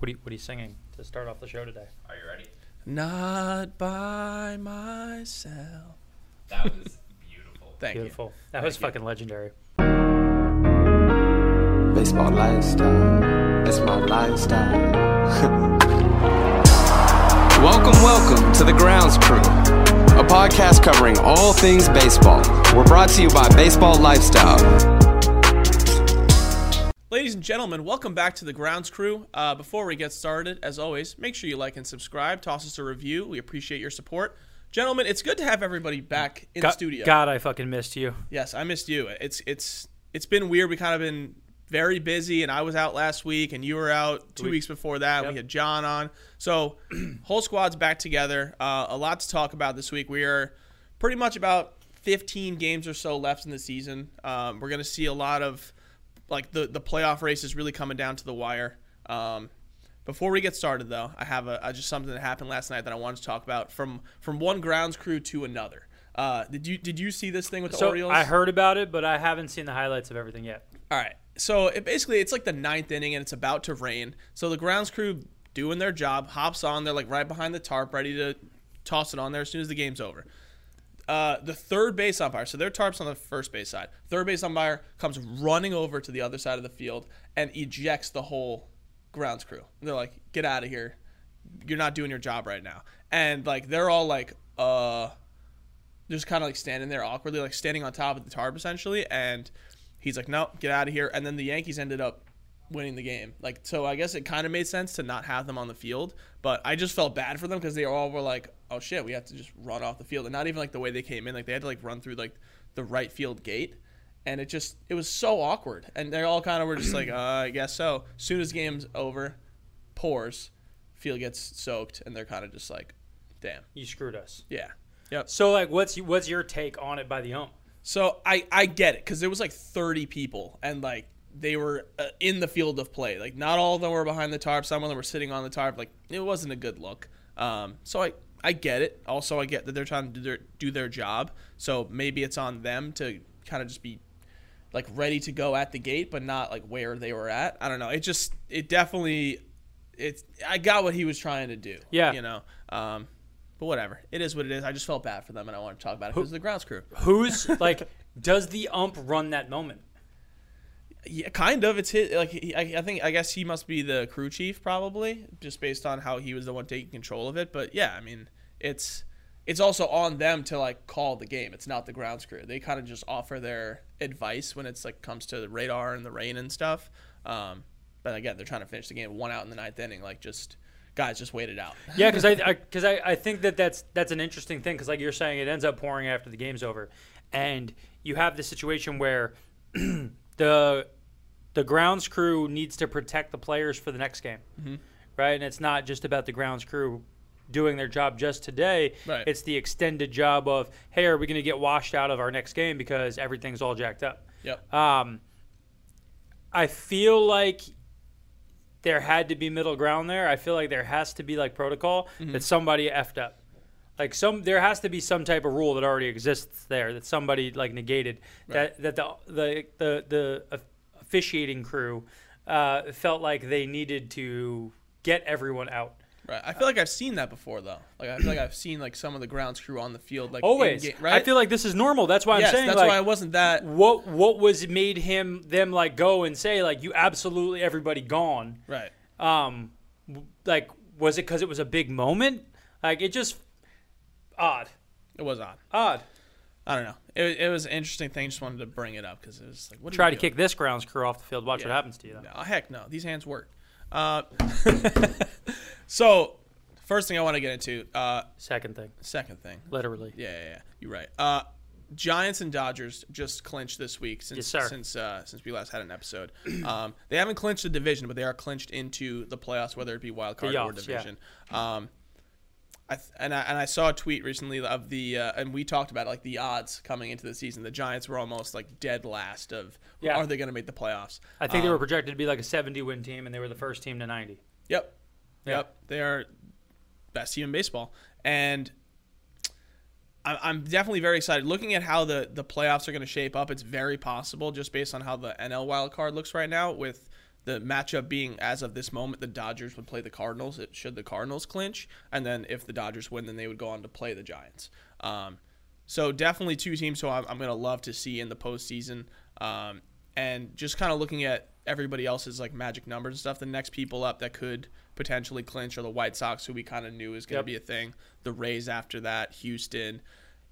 What are you singing to start off the show today? Are you ready? Not by myself. That was beautiful. Thank you. That was fucking legendary. Baseball lifestyle. It's my lifestyle. Welcome to the Grounds Crew, a podcast covering all things baseball. We're brought to you by Baseball Lifestyle. Ladies and gentlemen, welcome back to the Grounds Crew. Before we get started, as always, make sure you like and subscribe. Toss us a review. We appreciate your support. Gentlemen, it's good to have everybody back in the studio. God, I fucking missed you. Yes, I missed you. It's been weird. We kind of been very busy, and I was out last week, and you were out two weeks before that. Yep. We had John on. So, whole squad's back together. A lot to talk about this week. We are pretty much about 15 games or so left in the season. We're going to see a lot of... like the playoff race is really coming down to the wire. Before we get started, though, I have just something that happened last night that I wanted to talk about from one Grounds Crew to another. Did you see this thing with the Orioles? I heard about it, but I haven't seen the highlights of everything yet. All right. So it's like the ninth inning and it's about to rain. So the Grounds Crew doing their job hops on. They're like right behind the tarp, ready to toss it on there as soon as the game's over. The third base umpire, so their tarp's on the first base side. Third base umpire comes running over to the other side of the field and ejects the whole Grounds Crew. And they're like, "Get out of here! You're not doing your job right now." And like they're all like, just kind of like standing there awkwardly, like standing on top of the tarp essentially. And he's like, "No, get out of here!" And then the Yankees ended up winning the game. Like, so I guess it kind of made sense to not have them on the field, but I just felt bad for them because they all were like, "Oh shit, we have to just run off the field." And not even like the way they came in, like they had to like run through like the right field gate, and it was so awkward. And they all kind of were just like, I guess so." Soon as game's over, pours, field gets soaked, and they're kind of just like, "Damn, you screwed us." Yeah. Yep. So like, what's your take on it by the ump? So I get it because there was like 30 people and like. They were in the field of play. Like, not all of them were behind the tarp. Some of them were sitting on the tarp. Like, it wasn't a good look. So I get it. Also, I get that they're trying to do their job. So maybe it's on them to kind of just be, like, ready to go at the gate, but not, like, where they were at. I don't know. I got what he was trying to do. Yeah. You know? But whatever. It is what it is. I just felt bad for them, and I want to talk about it because of the Grounds Crew. Who's, like, does the ump run that moment? Yeah, kind of. It's his. Like I guess he must be the crew chief, probably, just based on how he was the one taking control of it. But yeah, I mean, it's also on them to like call the game. It's not the Grounds Crew. They kind of just offer their advice when it's like comes to the radar and the rain and stuff. But again, they're trying to finish the game, one out in the ninth inning. Like, just guys, just wait it out. Yeah, because I think that's an interesting thing because like you're saying, it ends up pouring after the game's over, and you have this situation where the Grounds Crew needs to protect the players for the next game, mm-hmm. right? And it's not just about the Grounds Crew doing their job just today. Right. It's the extended job of, hey, are we going to get washed out of our next game because everything's all jacked up? Yep. I feel like there had to be middle ground there. I feel like there has to be like protocol mm-hmm. that somebody effed up. Like there has to be some type of rule that already exists there that somebody like negated right. that the officiating crew felt like they needed to get everyone out. Right. I feel like I've seen that before though. Like I feel like I've seen like some of the Grounds Crew on the field like always. Right? I feel like this is normal. That's why I'm saying that's like, why I wasn't that. What was made them like go and say like you absolutely everybody gone. Right. Like was it because it was a big moment? Like it just. Odd. It was odd. I don't know. It was an interesting thing. Just wanted to bring it up because it was like, what try to doing? Kick this Grounds Crew off the field. Watch what happens to you. Though. No, heck no. These hands work. So, first thing I want to get into. Second thing. Literally. Yeah. You're right. Giants and Dodgers just clinched this week since we last had an episode. They haven't clinched the division, but they are clinched into the playoffs, whether it be wild card or division. Yeah. I saw a tweet recently of the and we talked about it, like the odds coming into the season. The Giants were almost like dead last of are they going to make the playoffs? I think they were projected to be like a 70-win team, and they were the first team to 90. Yep. They are best team in baseball, and I'm definitely very excited. Looking at how the playoffs are going to shape up, it's very possible just based on how the NL wild card looks right now with the matchup being, as of this moment, the Dodgers would play the Cardinals. Should the Cardinals clinch, and then if the Dodgers win, then they would go on to play the Giants. So definitely two teams who I'm going to love to see in the postseason. And just kind of looking at everybody else's like magic numbers and stuff, the next people up that could potentially clinch are the White Sox, who we kind of knew is going to be a thing. The Rays after that, Houston,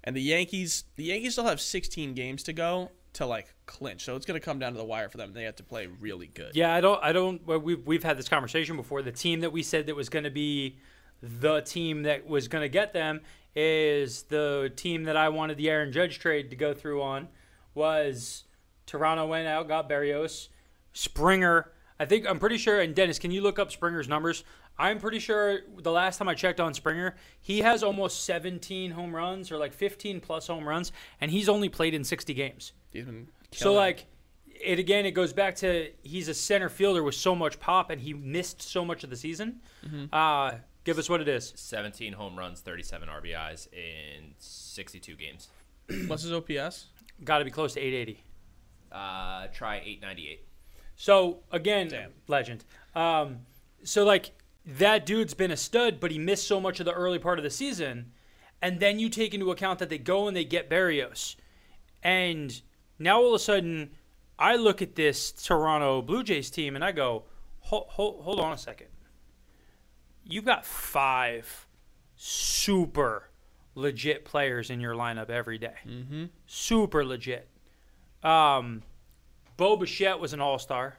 and the Yankees. The Yankees still have 16 games to go to like clinch, so it's going to come down to the wire for them. They have to play really good. Yeah, we've had this conversation before. The team that we said that was going to be the team that was going to get them is the team that I wanted the Aaron Judge trade to go through on. Was Toronto went out, got Berríos, Springer. I'm pretty sure. And Dennis, can you look up Springer's numbers? I'm pretty sure the last time I checked on Springer, he has almost 17 home runs or like 15-plus home runs, and he's only played in 60 games. He's been killing. So, like, it goes back to he's a center fielder with so much pop, and he missed so much of the season. Mm-hmm. Give us what it is. 17 home runs, 37 RBIs in 62 games. What's his OPS? Got to be close to 880. Try 898. So, again, damn. Legend. That dude's been a stud, but he missed so much of the early part of the season. And then you take into account that they go and they get Berríos. And now all of a sudden, I look at this Toronto Blue Jays team and I go, hold on a second. You've got 5 super legit players in your lineup every day. Mm-hmm. Super legit. Bo Bichette was an all-star,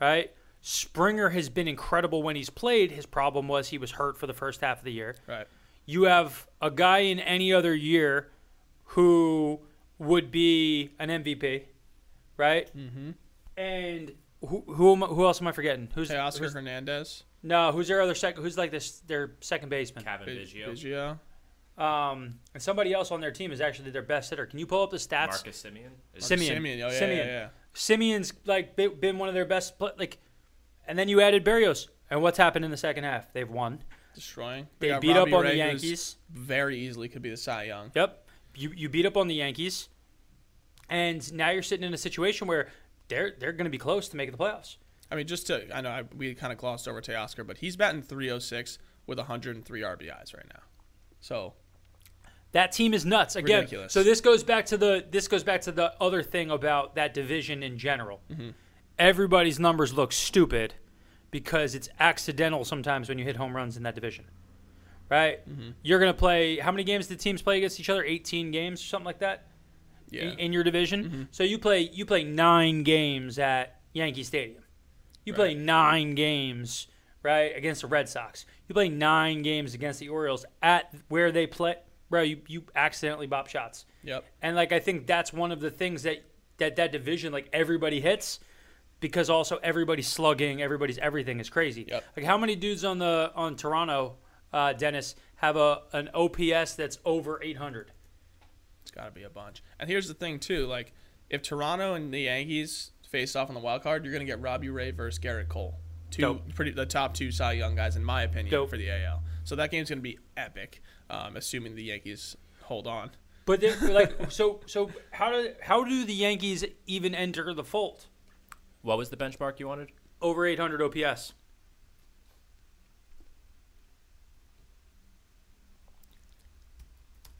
right? Springer has been incredible when he's played. His problem was he was hurt for the first half of the year. Right. You have a guy in any other year who would be an MVP, right? Mm-hmm. And who else am I forgetting? Who's Oscar Hernandez? No, who's their other second? Who's like their second baseman? Kevin Biggio. And somebody else on their team is actually their best hitter. Can you pull up the stats? Marcus Semien. Semien. Oh yeah, Semien. Yeah. Simeon's like been one of their best. And then you added Berríos. And what's happened in the second half? They've won. Destroying. They beat up on the Yankees. Very easily could be the Cy Young. Yep. You beat up on the Yankees. And now you're sitting in a situation where they're going to be close to making the playoffs. I mean, we kind of glossed over Teoscar, but he's batting .306 with 103 RBIs right now. So that team is nuts again. Ridiculous. So this goes back to the other thing about that division in general. Mm-hmm. Everybody's numbers look stupid because it's accidental sometimes when you hit home runs in that division, right? Mm-hmm. You're going to play – how many games did teams play against each other? 18 games or something like that in your division? Mm-hmm. So you play 9 games at Yankee Stadium. You play 9 games, right, against the Red Sox. You play 9 games against the Orioles at where they play – bro, you accidentally bop shots. Yep. And, I think that's one of the things that division, everybody hits – because also everybody's slugging, everybody's everything is crazy. Yep. How many dudes on Toronto, Dennis, have an OPS that's over 800? It's got to be a bunch. And here's the thing too, if Toronto and the Yankees face off on the wild card, you're going to get Robbie Ray versus Garrett Cole, the top 2 Cy Young guys in my opinion for the AL. So that game's going to be epic, assuming the Yankees hold on. But so how do the Yankees even enter the fold? What was the benchmark you wanted? Over 800 OPS.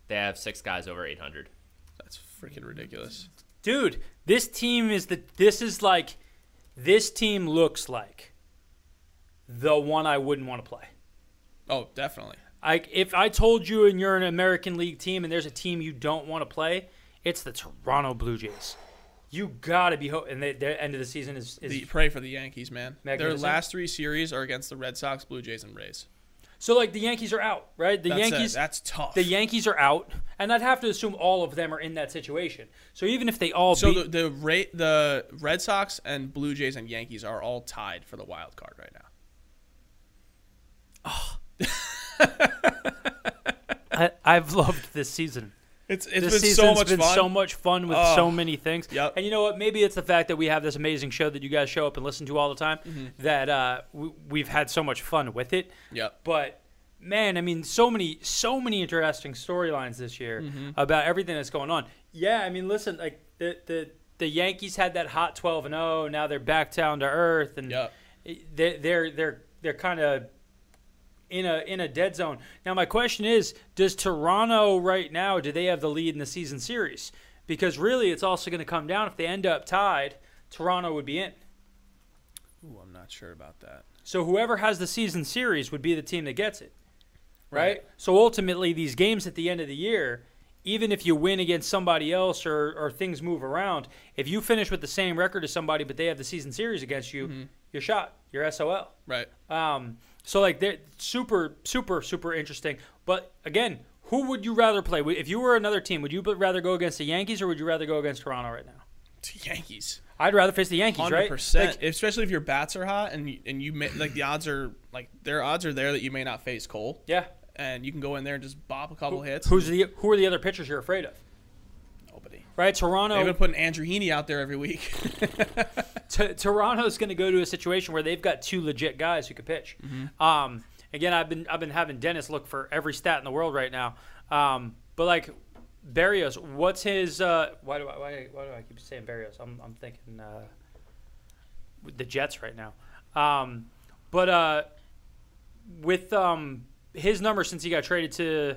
They have 6 guys over 800. That's freaking ridiculous. Dude, this team looks like the one I wouldn't want to play. Oh, definitely. If I told you and you're an American League team and there's a team you don't want to play, it's the Toronto Blue Jays. You gotta be hoping, and the end of the season is pray for the Yankees, man. Their last 3 series are against the Red Sox, Blue Jays, and Rays. So the Yankees are out, right? That's tough. The Yankees are out, and I'd have to assume all of them are in that situation. So even if they all the Red Sox and Blue Jays and Yankees are all tied for the wild card right now. Oh. I've loved this season. It's been so much fun with so many things. Yep. And you know what? Maybe it's the fact that we have this amazing show that you guys show up and listen to all the time that we've had so much fun with it. Yep. But, man, I mean, so many interesting storylines this year about everything that's going on. Yeah, I mean, listen, the Yankees had that hot 12-0. Now they're back down to earth. And they're kind of in a dead zone. Now my question is, does Toronto right now, do they have the lead in the season series? Because really it's also going to come down, if they end up tied, Toronto would be in. Ooh, I'm not sure about that. So whoever has the season series would be the team that gets it, right? So ultimately these games at the end of the year, even if you win against somebody else or things move around, if you finish with the same record as somebody but they have the season series against you, mm-hmm. you're shot. You're SOL. Right. So, like, they're super, super, super interesting. But, again, who would you rather play? If you were another team, would you rather go against the Yankees or would you rather go against Toronto right now? The Yankees. I'd rather face the Yankees, 100%, right? 100%. Like, especially if your bats are hot and you may, like, the odds are, like, their odds are there that you may not face Cole. Yeah. And you can go in there and just bop a couple hits. Who are the other pitchers you're afraid of? Nobody. Right, Toronto. They've been putting Andrew Heaney out there every week. Toronto's going to go to a situation where they've got two legit guys who can pitch. Mm-hmm. Again, I've been having Dennis look for every stat in the world right now. But like Berríos, what's his? Why do I keep saying Berríos? I'm thinking the Jets right now. But with his number since he got traded to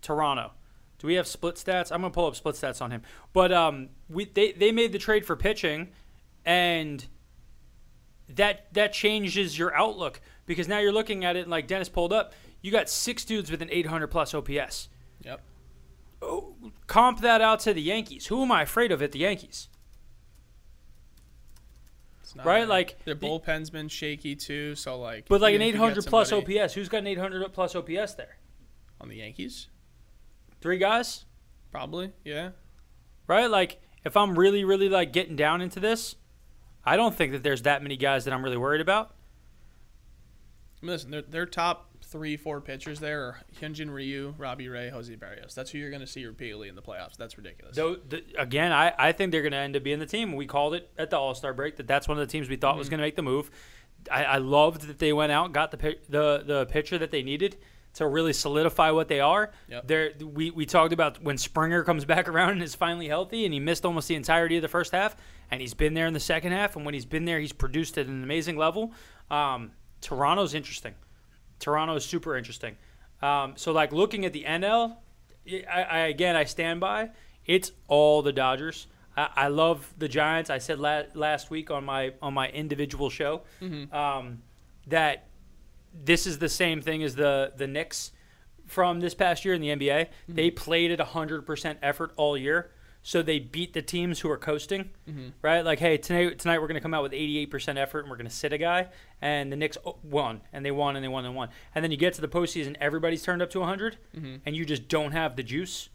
Toronto. Do we have split stats? I'm going to pull up split stats on him. But they made the trade for pitching, and that changes your outlook because now you're looking at it, and like Dennis pulled up, you got six dudes with an 800-plus OPS. Yep. Oh, comp that out to the Yankees. Who am I afraid of at the Yankees? Right, like their bullpen's been shaky too. So like, but like an 800-plus OPS. Who's got an 800-plus OPS there? On the Yankees, three guys, probably. Yeah, right. Like if I'm really, really like getting down into this, I don't think that there's that many guys that I'm really worried about. I mean, listen, their top 3-4 pitchers there are Hyunjin Ryu, Robbie Ray, José Berríos. That's who you're going to see repeatedly in the playoffs. That's ridiculous. Though, again, I think they're going to end up being the team. We called it at the All-Star break that's one of the teams we thought was going to make the move. I loved that they went out and got the pitcher that they needed to really solidify what they are. Yep. We talked about when Springer comes back around and is finally healthy, and he missed almost the entirety of the first half, and he's been there in the second half, and when he's been there, he's produced at an amazing level. Toronto's interesting. Toronto is super interesting. So, like, looking at the NL, I stand by. It's all the Dodgers. I love the Giants. I said last week on my individual show that this is the same thing as the Knicks from this past year in the NBA. Mm-hmm. They played at 100% effort all year, so they beat the teams who are coasting, right? Like, hey, tonight we're going to come out with 88% effort and we're going to sit a guy. And the Knicks won, and they won, and they won, and won. And then you get to the postseason, everybody's turned up to 100, and you just don't have the juice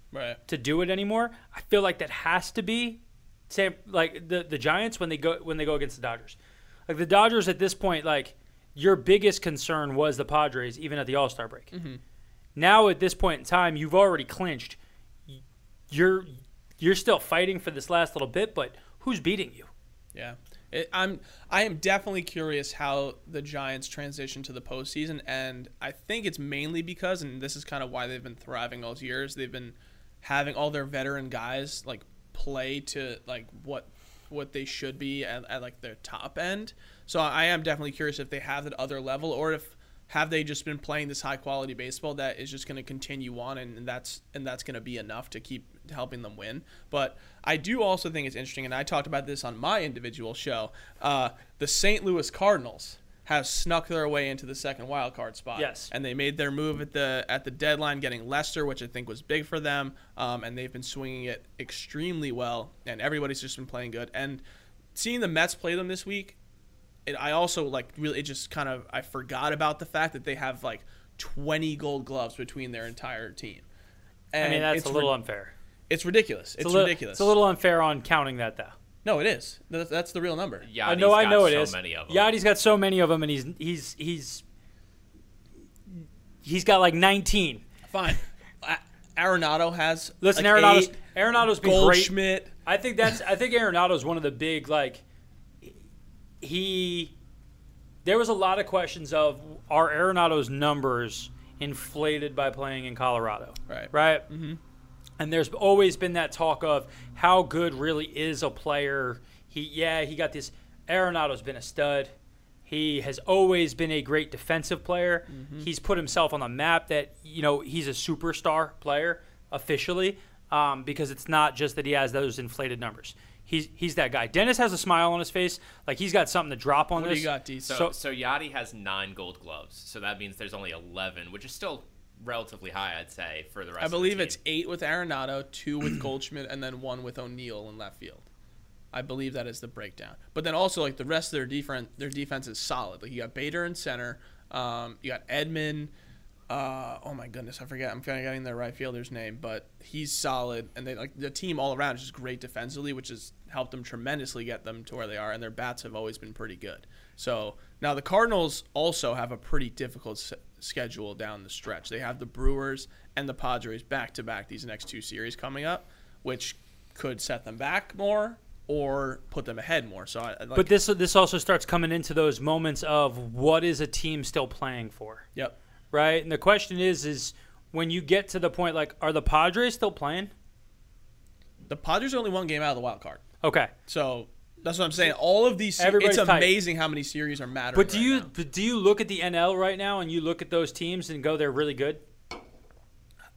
to do it anymore. I feel like that has to be, say, like the Giants when they go against the Dodgers. Like the Dodgers at this point, like your biggest concern was the Padres, even at the All-Star break. Now at this point in time, you've already clinched. You're still fighting for this last little bit, but who's beating you? Yeah. I am definitely curious how the Giants transition to the postseason, and I think it's mainly because, and this is kind of why they've been thriving all years, they've been having all their veteran guys like play to like what they should be at like their top end. So I am definitely curious if they have that other level, or if have they just been playing this high-quality baseball that is just going to continue on, and that's going to be enough to keep helping them win. But I do also think it's interesting, and I talked about this on my individual show, the St. Louis Cardinals have snuck their way into the second wild card spot. Yes. And they made their move at the deadline, getting Lester, which I think was big for them, and they've been swinging it extremely well, and everybody's just been playing good. And seeing the Mets play them this week, I forgot about the fact that they have like 20 gold gloves between their entire team. And I mean, that's a little unfair. It's ridiculous. It's ridiculous. It's a little unfair on counting that, though. No, it is. That's the real number. Yeah, I know it is. Yachty's got so many of them, and he's got like 19. Fine. Arenado has. Listen, like Arenado's been great. Goldschmidt. I think Arenado's one of the big like. There was a lot of questions of, are Arenado's numbers inflated by playing in Colorado? Right? Mm-hmm. And there's always been that talk of how good really is a player. He got this. Arenado's been a stud. He has always been a great defensive player. Mm-hmm. He's put himself on the map that, you know, he's a superstar player officially, because it's not just that he has those inflated numbers. He's that guy. Dennis has a smile on his face. Like, he's got something to drop on this. What do you got, D? So Yachty has 9 gold gloves. So that means there's only 11, which is still relatively high, I'd say, for the rest of the team. I believe it's 8 with Arenado, 2 with Goldschmidt, and then 1 with O'Neill in left field. I believe that is the breakdown. But then also, like, the rest of their defense is solid. Like, you got Bader in center. You got Edman. Oh, my goodness. I forget. I'm forgetting their right fielder's name, but he's solid. And they, like, the team all around is just great defensively, which has helped them tremendously get them to where they are, and their bats have always been pretty good. So now the Cardinals also have a pretty difficult schedule down the stretch. They have the Brewers and the Padres back-to-back these next 2 series coming up, which could set them back more or put them ahead more. So, but this also starts coming into those moments of what is a team still playing for? Yep. Right? And the question is when you get to the point, like, are the Padres still playing? The Padres are only 1 game out of the wild card. Okay. So that's what I'm saying. All of these – it's amazing how many series are mattering. But do you look at the NL right now and you look at those teams and go, they're really good?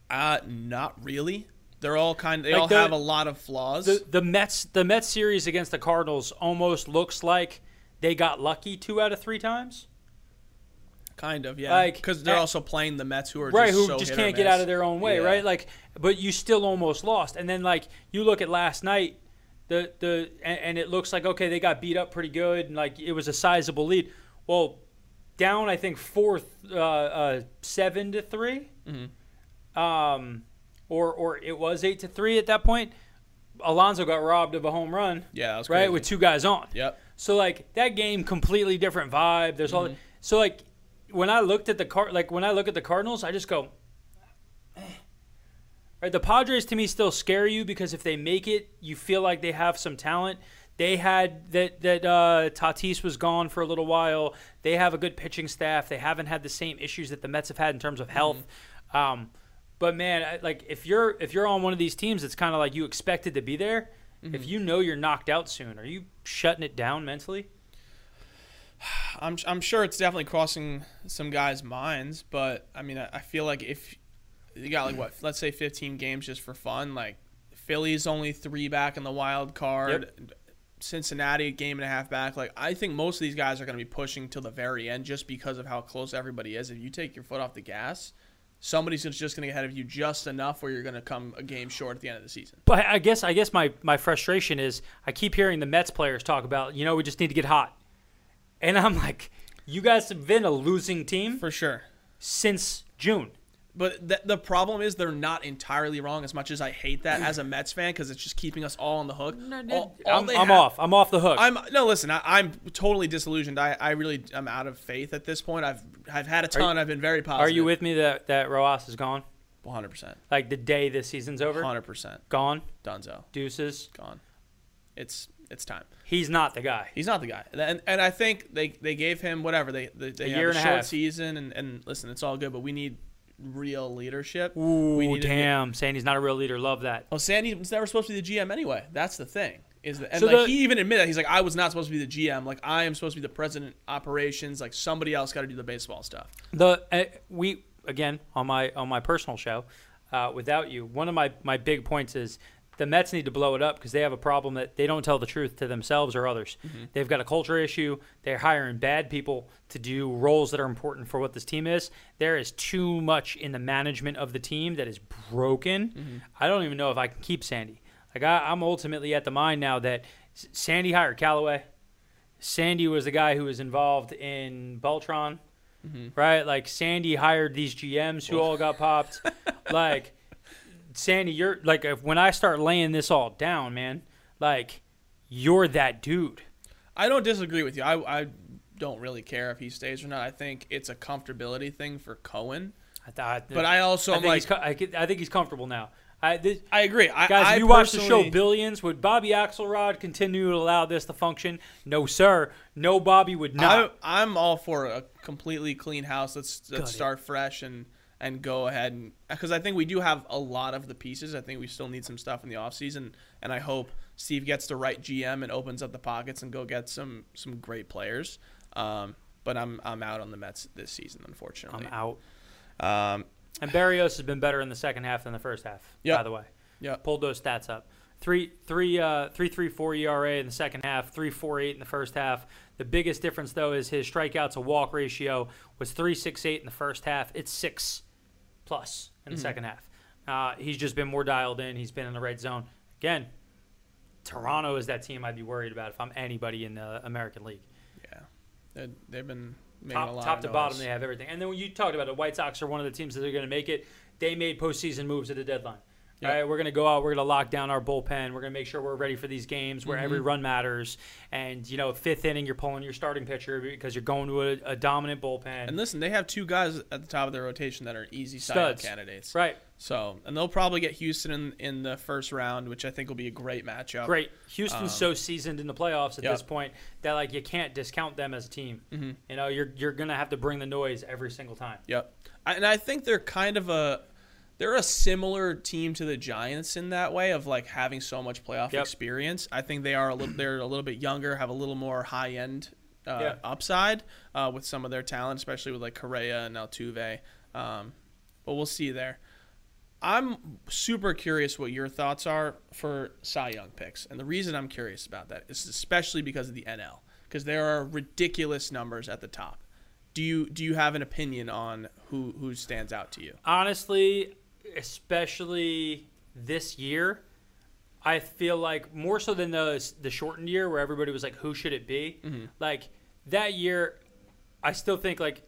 Not really. They're all kind of, they all have a lot of flaws. The Mets series against the Cardinals almost looks like they got lucky 2 out of 3 times. Kind of, yeah. Because they're also playing the Mets, who are right, who just can't get out of their own way, yeah. Right? Like, but you still almost lost. And then, like, you look at last night, and it looks like, okay, they got beat up pretty good, and like it was a sizable lead. Well, down, I think 7-3. Mm-hmm. Or it was 8-3 at that point. Alonso got robbed of a home run. Yeah, that was crazy. Right, with 2 guys on. Yep. So, like, that game, completely different vibe. There's all so, like, when I look at the Cardinals, I just go, eh. Right, the Padres to me still scare you because if they make it, you feel like they have some talent. They had that Tatis was gone for a little while. They have a good pitching staff. They haven't had the same issues that the Mets have had in terms of health. Mm-hmm. But, man, like if you're on one of these teams, it's kind of like you expected to be there. Mm-hmm. If you know you're knocked out soon, are you shutting it down mentally? I'm sure it's definitely crossing some guys' minds, but, I mean, I feel like if you got, like, what, let's say 15 games just for fun, like, Philly's only 3 back in the wild card, yep. Cincinnati 1.5 games back. Like, I think most of these guys are going to be pushing till the very end just because of how close everybody is. If you take your foot off the gas, somebody's just going to get ahead of you just enough where you're going to come a game short at the end of the season. But I guess my frustration is I keep hearing the Mets players talk about, you know, we just need to get hot. And I'm like, you guys have been a losing team for sure since June. But the problem is they're not entirely wrong, as much as I hate that as a Mets fan, because it's just keeping us all on the hook. No, I'm off the hook. I'm totally disillusioned. I really am out of faith at this point. I've had a ton. I've been very positive. Are you with me that Rojas is gone? 100%. Like the day this season's over? 100%. Gone? Dunzo. Deuces? Gone. It's time. He's not the guy. And I think they gave him whatever. They had a short season, and listen, it's all good, but we need real leadership. Ooh, damn. Sandy's not a real leader. Love that. Well, Sandy's never supposed to be the GM anyway. That's the thing. He even admitted that. He's like, I was not supposed to be the GM. Like, I am supposed to be the president of operations. Like, somebody else got to do the baseball stuff. We, again, on my personal show, without you, one of my big points is the Mets need to blow it up because they have a problem that they don't tell the truth to themselves or others. Mm-hmm. They've got a culture issue. They're hiring bad people to do roles that are important for what this team is. There is too much in the management of the team that is broken. Mm-hmm. I don't even know if I can keep Sandy. Like, I'm ultimately at the mind now that Sandy hired Callaway. Sandy was the guy who was involved in Beltran, mm-hmm. right? Like, Sandy hired these GMs who all got popped. Like, Sandy, you're like, when I start laying this all down, man, like, you're that dude. I don't disagree with you. I don't really care if he stays or not. I think it's a comfortability thing for Cohen. I think he's comfortable now. I agree. Guys, if you watch the show Billions, would Bobby Axelrod continue to allow this to function? No, sir. No, Bobby would not. I'm all for a completely clean house. Let's start fresh and go ahead, because I think we do have a lot of the pieces. I think we still need some stuff in the offseason, and I hope Steve gets the right GM and opens up the pockets and go get some great players. But I'm out on the Mets this season, unfortunately. I'm out. And Berríos has been better in the second half than the first half. Yep. By the way, yeah, pulled those stats up. 3.34 ERA in the second half, 3.48 in the first half. The biggest difference though is his strikeouts to walk ratio was 3.68 in the first half. It's 6+ in the second half. He's just been more dialed in. He's been in the red zone again. Toronto is that team I'd be worried about if I'm anybody in the American League. Yeah, they've been making a lot of noise. Top to bottom, they have everything. And then when you talked about the White Sox are one of the teams that are going to make it. They made postseason moves at the deadline. Yep. All right, we're going to go out. We're going to lock down our bullpen. We're going to make sure we're ready for these games where every run matters. And, you know, fifth inning, you're pulling your starting pitcher because you're going to a dominant bullpen. And listen, they have two guys at the top of their rotation that are easy signing candidates. Right. So, and they'll probably get Houston in the first round, which I think will be a great matchup. Great. Houston's so seasoned in the playoffs at this point that, like, you can't discount them as a team. You know, you're going to have to bring the noise every single time. Yep. And I think they're kind of a – they're a similar team to the Giants in that way of like having so much playoff experience. I think they are they're a little bit younger, have a little more high end upside with some of their talent, especially with like Correa and Altuve. But we'll see there. I'm super curious what your thoughts are for Cy Young picks, and the reason I'm curious about that is especially because of the NL, because there are ridiculous numbers at the top. Do you have an opinion on who stands out to you? Honestly, especially this year, I feel like more so than the shortened year where everybody was like, who should it be? Like that year, I still think like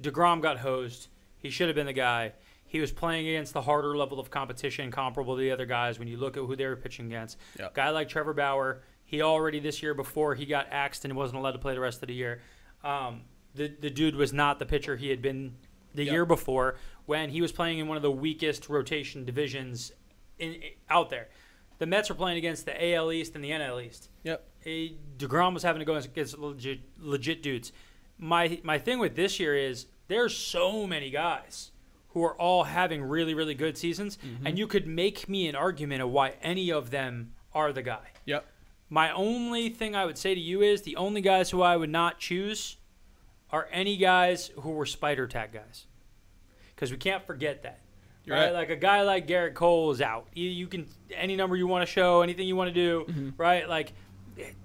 DeGrom got hosed. He should have been the guy. He was playing against the harder level of competition comparable to the other guys when you look at who they were pitching against. Yep. A guy like Trevor Bauer, he already this year before he got axed and wasn't allowed to play the rest of the year. The dude was not the pitcher he had been the year before when he was playing in one of the weakest rotation divisions out there. The Mets were playing against the AL East and the NL East. Yep. DeGrom was having to go against legit dudes. My thing with this year is there's so many guys who are all having really, really good seasons, and you could make me an argument of why any of them are the guy. Yep. My only thing I would say to you is the only guys who I would not choose are any guys who were spider tag guys, because we can't forget that. Right? Like a guy like Garrett Cole is out. You can any number you want to show, anything you want to do, right? Like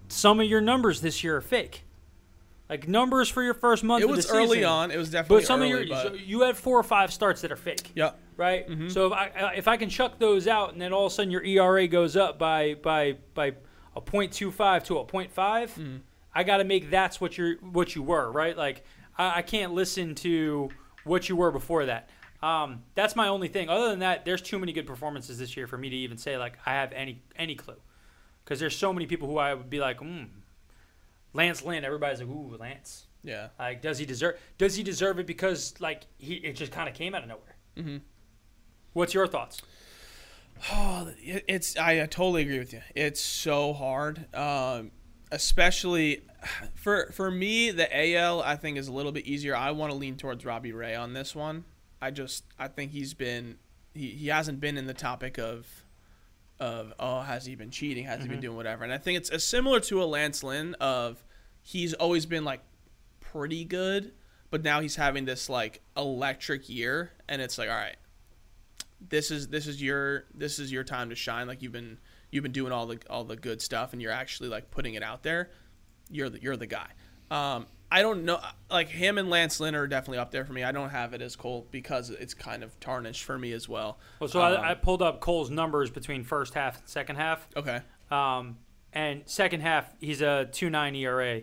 some of your numbers this year are fake. Like numbers for your first month. It was of the early season, on. It was definitely. But some early, of your so you had 4 or 5 starts that are fake. Yeah. Right. So if I can chuck those out, and then all of a sudden your ERA goes up by a 0.25 to a 0.5. I got to make that's what you were, right? Like I can't listen to what you were before that. That's my only thing. Other than that, there's too many good performances this year for me to even say like I have any clue, because there's so many people who I would be like, Lance Lynn. Everybody's like, ooh, Lance. Yeah. Like does he deserve it? Because like it just kind of came out of nowhere. What's your thoughts? Oh, I totally agree with you. It's so hard. Especially for me, the AL I think is a little bit easier. I want to lean towards Robbie Ray on this one. I think he hasn't been in the topic of has he been cheating? Has he been doing whatever? And I think it's similar to a Lance Lynn of he's always been like pretty good, but now he's having this like electric year, and it's like, all right, this is your time to shine. Like you've been doing all the good stuff, and you're actually like putting it out there. You're the guy. I don't know, like him and Lance Lynn are definitely up there for me. I don't have it as Cole because it's kind of tarnished for me as well. Well, so I pulled up Cole's numbers between first half and second half. Okay. And second half he's a 2.9 ERA.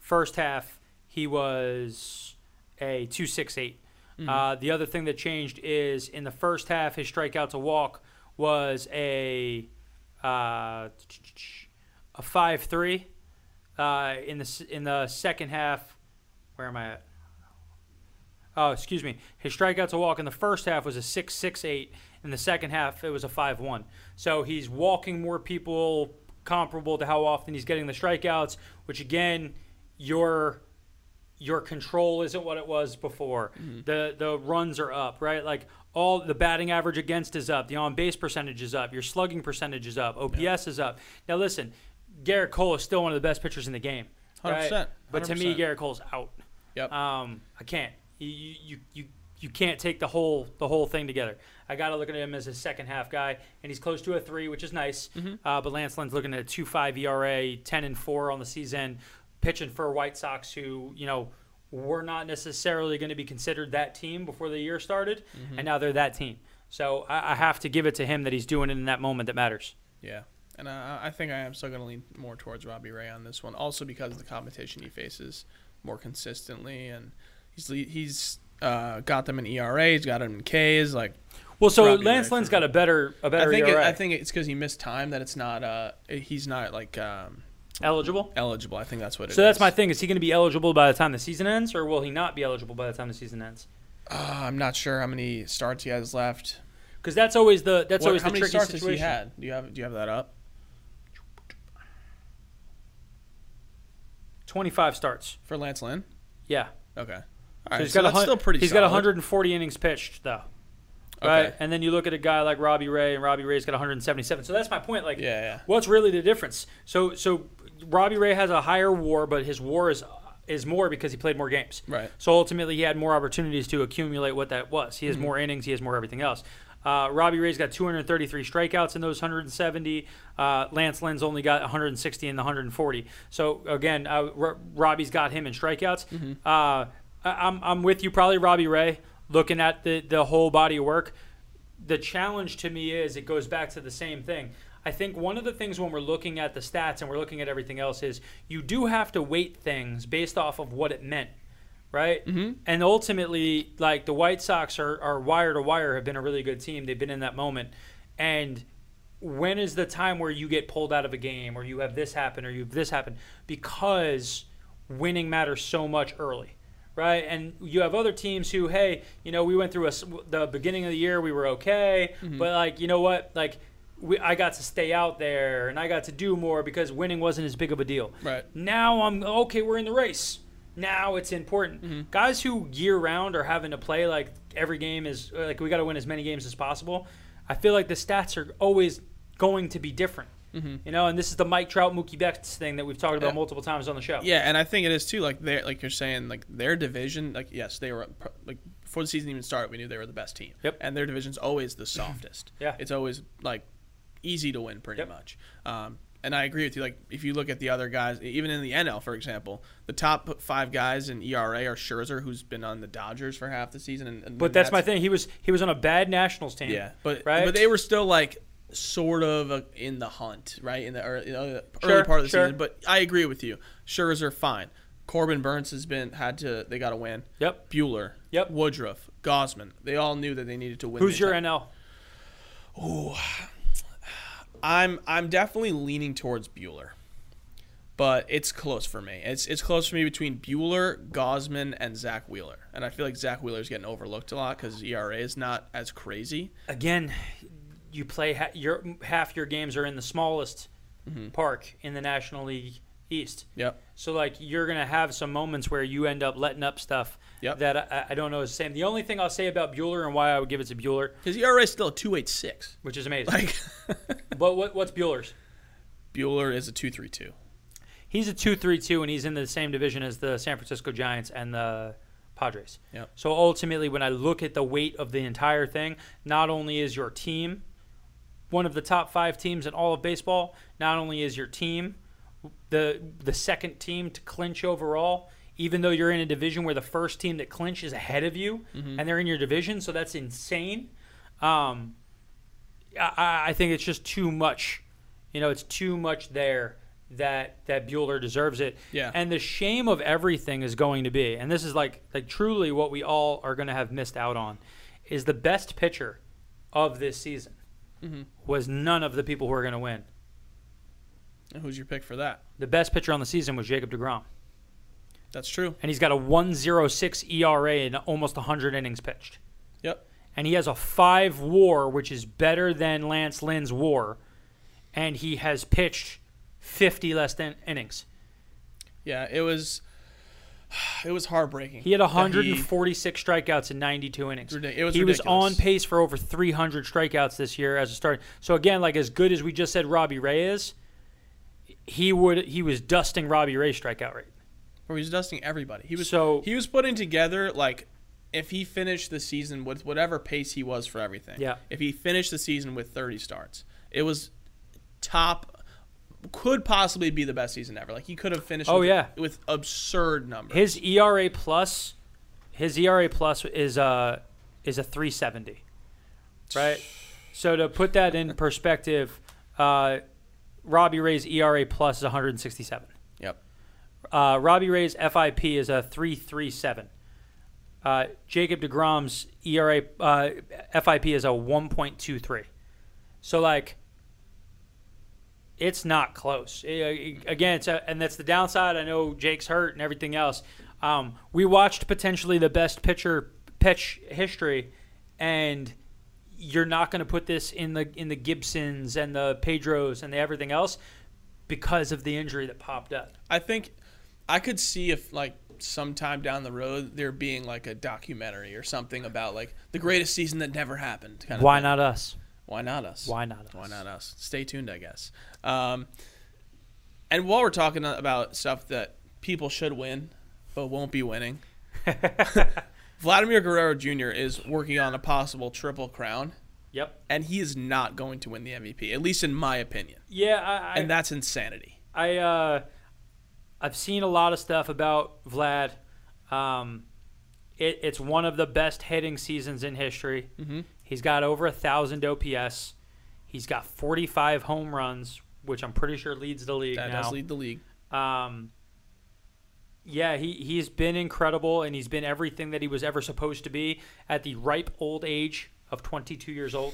First half he was a 2.68. The other thing that changed is in the first half his strikeout to walk was a 5.3 in the second half. Where am I at? Oh, excuse me. His strikeout to walk in the first half was a 6.68. In the second half, it was a 5.1. So he's walking more people, comparable to how often he's getting the strikeouts. Which again, your control isn't what it was before. The runs are up, right? Like. All the batting average against is up. The on-base percentage is up. Your slugging percentage is up. OPS is up. Now, listen, Garrett Cole is still one of the best pitchers in the game. 100%. But to me, Garrett Cole's out. Yep. I can't. You can't take the whole thing together. I got to look at him as a second half guy, and he's close to a 3, which is nice. Mm-hmm. But Lance Lynn's looking at a 2.5 ERA, 10-4 on the season, pitching for White Sox, who were not necessarily going to be considered that team before the year started, mm-hmm. and now they're that team. So I have to give it to him that he's doing it in that moment that matters. Yeah. And I think I am still going to lean more towards Robbie Ray on this one, also because of the competition he faces more consistently, and he's got them in ERA, he's got them in Ks, like. Well, so Robbie Lance Lynn's got a better ERA. I think it's because he missed time that it's not. He's not like eligible. Eligible, I think that's what it is. So that's my thing. Is he going to be eligible by the time the season ends, or will he not be eligible by the time the season ends? I'm not sure how many starts he has left. Because that's always the tricky situation. How many starts has he had? Do you have that up? 25 starts for Lance Lynn. Yeah. Okay. All right. So that's still pretty. He's got 140 innings pitched though. Right. Okay. And then you look at a guy like Robbie Ray, and Robbie Ray's got 177. So that's my point. Like, yeah. What's really the difference? So Robbie Ray has a higher WAR, but his WAR is more because he played more games. Right. So ultimately, he had more opportunities to accumulate what that was. He has more innings. He has more everything else. Robbie Ray's got 233 strikeouts in those 170. Lance Lynn's only got 160 in the 140. So again, Robbie's got him in strikeouts. Mm-hmm. I'm with you, probably Robbie Ray. Looking at the whole body of work, the challenge to me is it goes back to the same thing. I think one of the things when we're looking at the stats and we're looking at everything else is you do have to weight things based off of what it meant. Right? Mm-hmm. And ultimately, like, the White Sox are wire to wire, have been a really good team. They've been in that moment. And when is the time where you get pulled out of a game, or you have this happen, or you have this happen? Because winning matters so much early, right? And you have other teams who, hey, we went through the beginning of the year, we were okay. Mm-hmm. But, like, you know what? Like, I got to stay out there, and I got to do more because winning wasn't as big of a deal. Right. Now we're in the race. Now it's important. Mm-hmm. Guys who year-round are having to play like every game is like, we got to win as many games as possible. I feel like the stats are always going to be different, mm-hmm. And this is the Mike Trout, Mookie Betts thing that we've talked about multiple times on the show. Yeah, and I think it is too, like you're saying, like their division, like, yes, they were, like, before the season even started, we knew they were the best team. Yep. And their division's always the softest. Yeah. It's always, like, easy to win pretty much. And I agree with you. Like, if you look at the other guys, even in the NL, for example, the top 5 guys in ERA are Scherzer, who's been on the Dodgers for half the season. But that's my thing. He was on a bad Nationals team. Yeah, but they were still like sort of in the hunt, right, in the early part of the season. But I agree with you. Scherzer, fine. Corbin Burns they got to win. Yep. Buehler. Yep. Woodruff. Gausman. They all knew that they needed to win. Who's your NL? Ooh. I'm definitely leaning towards Buehler, but it's close for me. It's close for me between Buehler, Gausman, and Zach Wheeler, and I feel like Zach Wheeler's getting overlooked a lot because his ERA is not as crazy. Again, you play half your games are in the smallest park in the National League East. Yep. So like you're gonna have some moments where you end up letting up stuff that I don't know is the same. The only thing I'll say about Buehler and why I would give it to Buehler, his ERA is still a 2.86, which is amazing. Like, but what's Buehler's? Buehler is a 2.32. He's a 2.32, and he's in the same division as the San Francisco Giants and the Padres. Yep. So ultimately, when I look at the weight of the entire thing, not only is your team one of the top 5 teams in all of baseball, not only is your team the second team to clinch overall, even though you're in a division where the first team that clinch is ahead of you, and they're in your division, so that's insane. I think it's just too much. It's too much there that Buehler deserves it. Yeah. And the shame of everything is going to be, and this is like truly what we all are going to have missed out on, is the best pitcher of this season was none of the people who are going to win. And who's your pick for that? The best pitcher on the season was Jacob DeGrom. That's true. And he's got a 1.06 ERA and almost 100 innings pitched. Yep. And he has a 5 WAR, which is better than Lance Lynn's WAR. And he has pitched 50 less than innings. Yeah, it was heartbreaking. He had 146 strikeouts in 92 innings. He was on pace for over 300 strikeouts this year as a starter. So again, like as good as we just said Robbie Ray is, he was dusting Robbie Ray's strikeout rate. Or he was dusting everybody. He was putting together, like, if he finished the season with whatever pace he was for everything. Yeah. If he finished the season with 30 starts, it was top, could possibly be the best season ever. Like, he could have finished with absurd numbers. His ERA plus is a 3.70, right? So to put that in perspective, Robbie Ray's ERA plus is 167. Yep. Robbie Ray's FIP is a 3.37. Jacob DeGrom's ERA FIP is a 1.23. So, like, it's not close. Again, and that's the downside. I know Jake's hurt and everything else. We watched potentially the best pitch history, and you're not going to put this in the Gibsons and the Pedros and the everything else because of the injury that popped up. I think I could see if, like, sometime down the road there being, like, a documentary or something about, like, the greatest season that never happened. Why not us? Stay tuned, I guess. And while we're talking about stuff that people should win but won't be winning, Vladimir Guerrero Jr. is working on a possible triple crown. Yep. And he is not going to win the MVP, at least in my opinion. Yeah. And that's insanity. I've seen a lot of stuff about Vlad. It's one of the best hitting seasons in history. Mm-hmm. He's got over 1,000 OPS. He's got 45 home runs, which I'm pretty sure leads the league now. That does lead the league. Yeah, he's been incredible, and he's been everything that he was ever supposed to be at the ripe old age of 22 years old.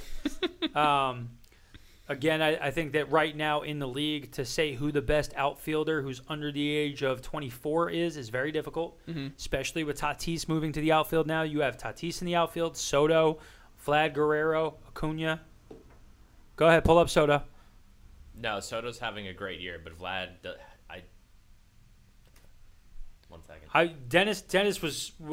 Again, I think that right now in the league, to say who the best outfielder who's under the age of 24 is very difficult, mm-hmm. especially with Tatis moving to the outfield now. You have Tatis in the outfield, Soto, Vlad Guerrero, Acuna. Go ahead, pull up Soto. No, Soto's having a great year, but Vlad... One second. Dennis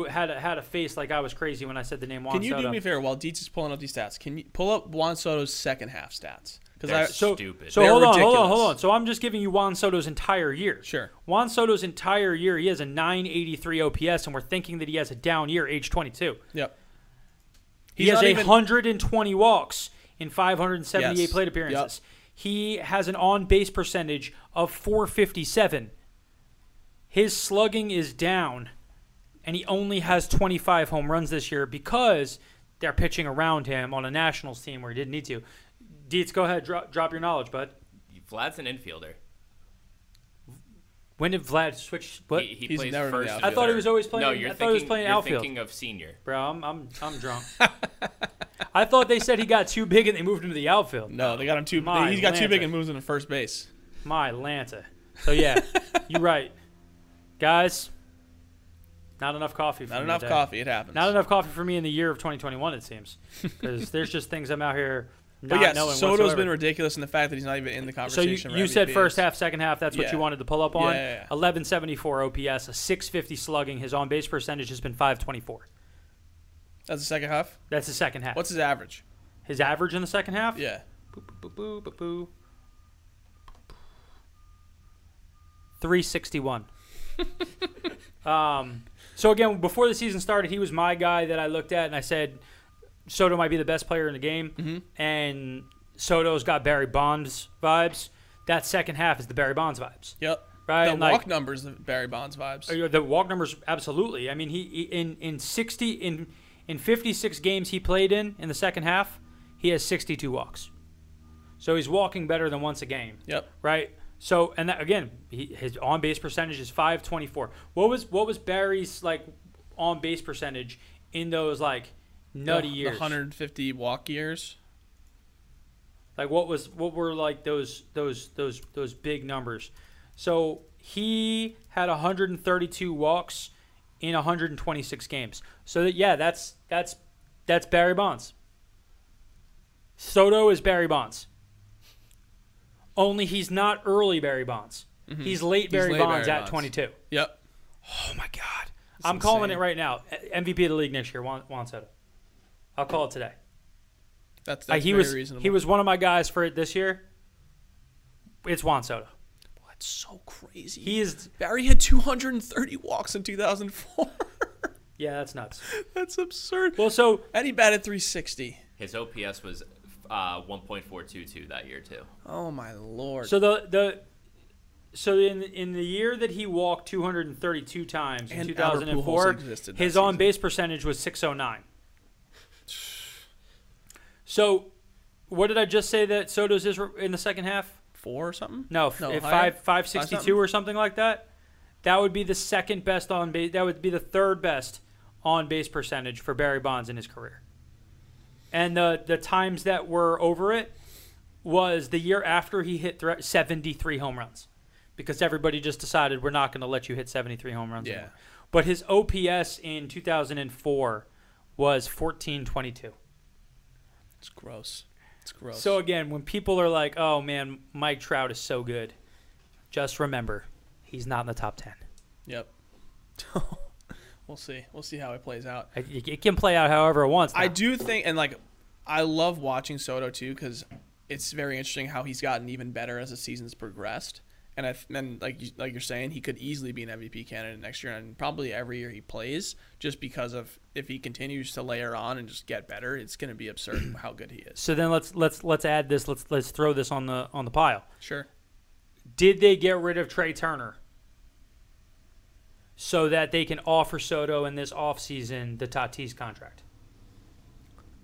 had a face like I was crazy when I said the name Juan Soto. Can you do me a favor while Dietz is pulling up these stats? Can you pull up Juan Soto's second half stats? They're stupid. So hold on. So I'm just giving you Juan Soto's entire year. Sure. Juan Soto's entire year, he has a 983 OPS, and we're thinking that he has a down year, age 22. Yep. He has 120 walks in 578 plate appearances. Yep. He has an on-base percentage of .457. His slugging is down, and he only has 25 home runs this year because they're pitching around him on a Nationals team where he didn't need to. Dietz, go ahead. Drop your knowledge, bud. Vlad's an infielder. When did Vlad switch? What? He plays first. I thought he was always playing. No, you're outfield. Thinking of senior. Bro, I'm drunk. I thought they said he got too big and they moved him to the outfield. No, they got him too. He got too big and moves him to first base. My Lanta. So yeah, you're right. Guys, not enough coffee for me. Not enough coffee. It happens. Not enough coffee for me in the year of 2021, it seems. Because there's just things I'm out here not knowing Soto's whatsoever. Been ridiculous in the fact that he's not even in the conversation. So you said first half, second half. That's what you wanted to pull up on. Yeah. 1174 OPS, a 650 slugging. His on-base percentage has been 524. That's the second half? That's the second half. What's his average? His average in the second half? Yeah. 361. So again, before the season started, he was my guy that I looked at and I said Soto might be the best player in the game, mm-hmm. and Soto's got Barry Bonds vibes. That second half is the Barry Bonds vibes. Yep. Right. The walk numbers, the Barry Bonds vibes. The walk numbers, absolutely. I mean, he in 56 games he played in the second half, he has 62 walks. So he's walking better than once a game. Yep. Right. So, and that, again, his on-base percentage is 524. What was Barry's, like, on-base percentage in those, like, nutty years? The 150 walk years. Like, what were like those big numbers? So he had 132 walks in 126 games. So that, yeah, that's Barry Bonds. Soto is Barry Bonds. Only he's not early Barry Bonds. Mm-hmm. He's late Barry Bonds at 22. Yep. Oh, my God. That's I'm insane. Calling it right now. MVP of the league next year, Juan Soto. I'll call it today. That's very reasonable. He was one of my guys for it this year. It's Juan Soto. What? That's so crazy. He is. Barry had 230 walks in 2004. Yeah, that's nuts. That's absurd. Well, so and he batted 360. His OPS was 1.422 that year too. Oh my Lord. So in the year that he walked 232 times in 2004, his on-base percentage was 609. So what did I just say that Soto's is in the second half? 4 or something? No, 562 or something like that. That would be the second best on base. That would be the third best on base percentage for Barry Bonds in his career. And the times that were over it was the year after he hit 73 home runs, because everybody just decided we're not going to let you hit 73 home runs anymore. But his OPS in 2004 was 1422. It's gross. It's gross. So again, when people are like, "Oh man, Mike Trout is so good," just remember, he's not in the top 10. Yep. We'll see. We'll see how it plays out. It can play out however it wants now. I do think, and like, I love watching Soto too, because it's very interesting how he's gotten even better as the season's progressed. And like you're saying, he could easily be an MVP candidate next year, and probably every year he plays, just because of if he continues to layer on and just get better, it's going to be absurd how good he is. So then let's add this. Let's throw this on the pile. Sure. Did they get rid of Trey Turner so that they can offer Soto in this offseason the Tatis contract?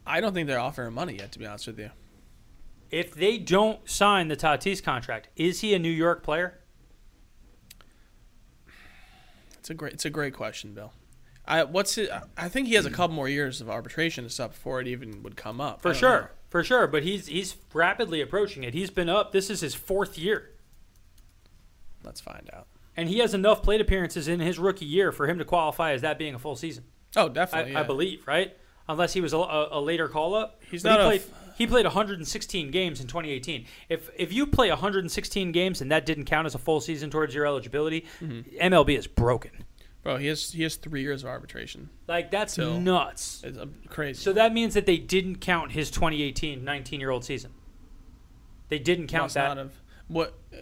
I don't think they're offering money yet, to be honest with you. If they don't sign the Tatis contract, is he a New York player? It's a great question, Bill. I think he has a couple more years of arbitration and stuff before it even would come up. For sure, for sure. But he's rapidly approaching it. He's been up. This is his 4th year. Let's find out. And he has enough plate appearances in his rookie year for him to qualify as that being a full season. Oh, definitely. I believe, right? Unless he was a later call-up. He played 116 games in 2018. If you play 116 games and that didn't count as a full season towards your eligibility, MLB is broken. Bro, he has 3 years of arbitration. Like, that's nuts. It's crazy. So that means that they didn't count his 2018 19-year-old season. They didn't count that.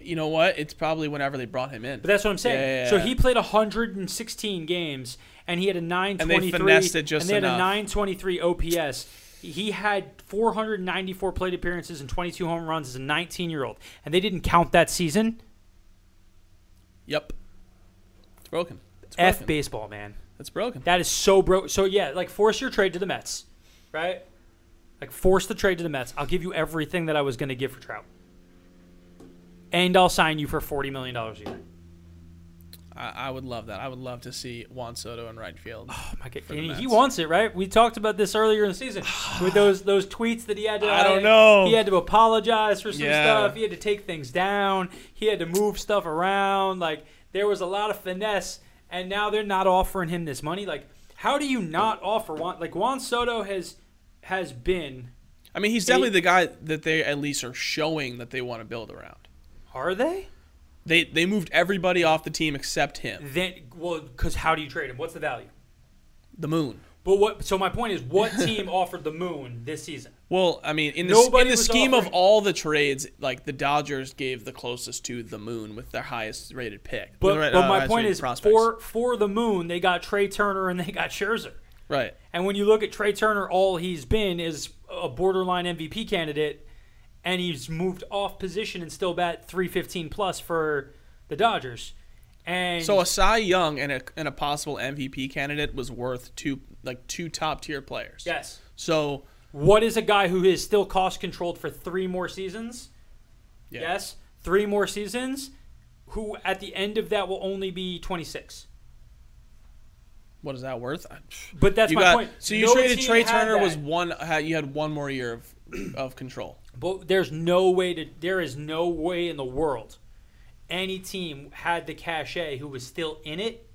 You know what? It's probably whenever they brought him in. But that's what I'm saying. Yeah. So he played 116 games, and he had a 923. And they finessed it just enough. And they had a 923 OPS. He had 494 plate appearances and 22 home runs as a 19-year-old, and they didn't count that season. Yep, it's broken. F baseball, man. That's broken. That is so broken. So yeah, like force your trade to the Mets, right? Like force the trade to the Mets. I'll give you everything that I was going to give for Trout. And I'll sign you for $40 million a year. I would love that. I would love to see Juan Soto in right field. Oh, my God. He wants it, right? We talked about this earlier in the season with those tweets that he had to. I don't know. He had to apologize for some stuff. He had to take things down. He had to move stuff around. Like, there was a lot of finesse, and now they're not offering him this money. Like, how do you not offer Juan? Like, Juan Soto has been. I mean, he's definitely the guy that they at least are showing that they want to build around. Are they? They moved everybody off the team except him. Because how do you trade him? What's the value? The moon. But so my point is, what team offered the moon this season? Well, I mean, in the scheme of all the trades, like the Dodgers gave the closest to the moon with their highest rated pick. But my point is, for the moon, they got Trey Turner and they got Scherzer. Right. And when you look at Trey Turner, all he's been is a borderline MVP candidate. And he's moved off position and still bat .315 plus for the Dodgers. And so a Cy Young and a possible MVP candidate was worth two top tier players. Yes. So what is a guy who is still cost controlled for 3 more seasons? Yeah. Yes, 3 more seasons. Who at the end of that will only be 26. What is that worth? But that's my point. So you traded Trey Turner you had 1 more year of control. But there is no way in the world any team had the cachet who was still in it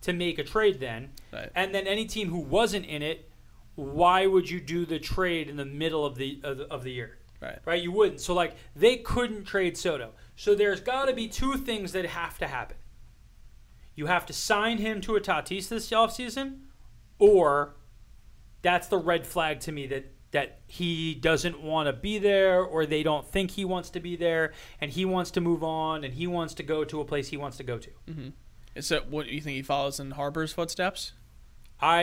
to make a trade then. Right. And then any team who wasn't in it, why would you do the trade in the middle of the year? Right. Right? You wouldn't. So like they couldn't trade Soto. So there's got to be 2 things that have to happen. You have to sign him to a Tatis this offseason, or that's the red flag to me that that he doesn't want to be there, or they don't think he wants to be there, and he wants to move on, and he wants to go to a place he wants to go to. Mm-hmm. Is that what you think? He follows in Harper's footsteps? I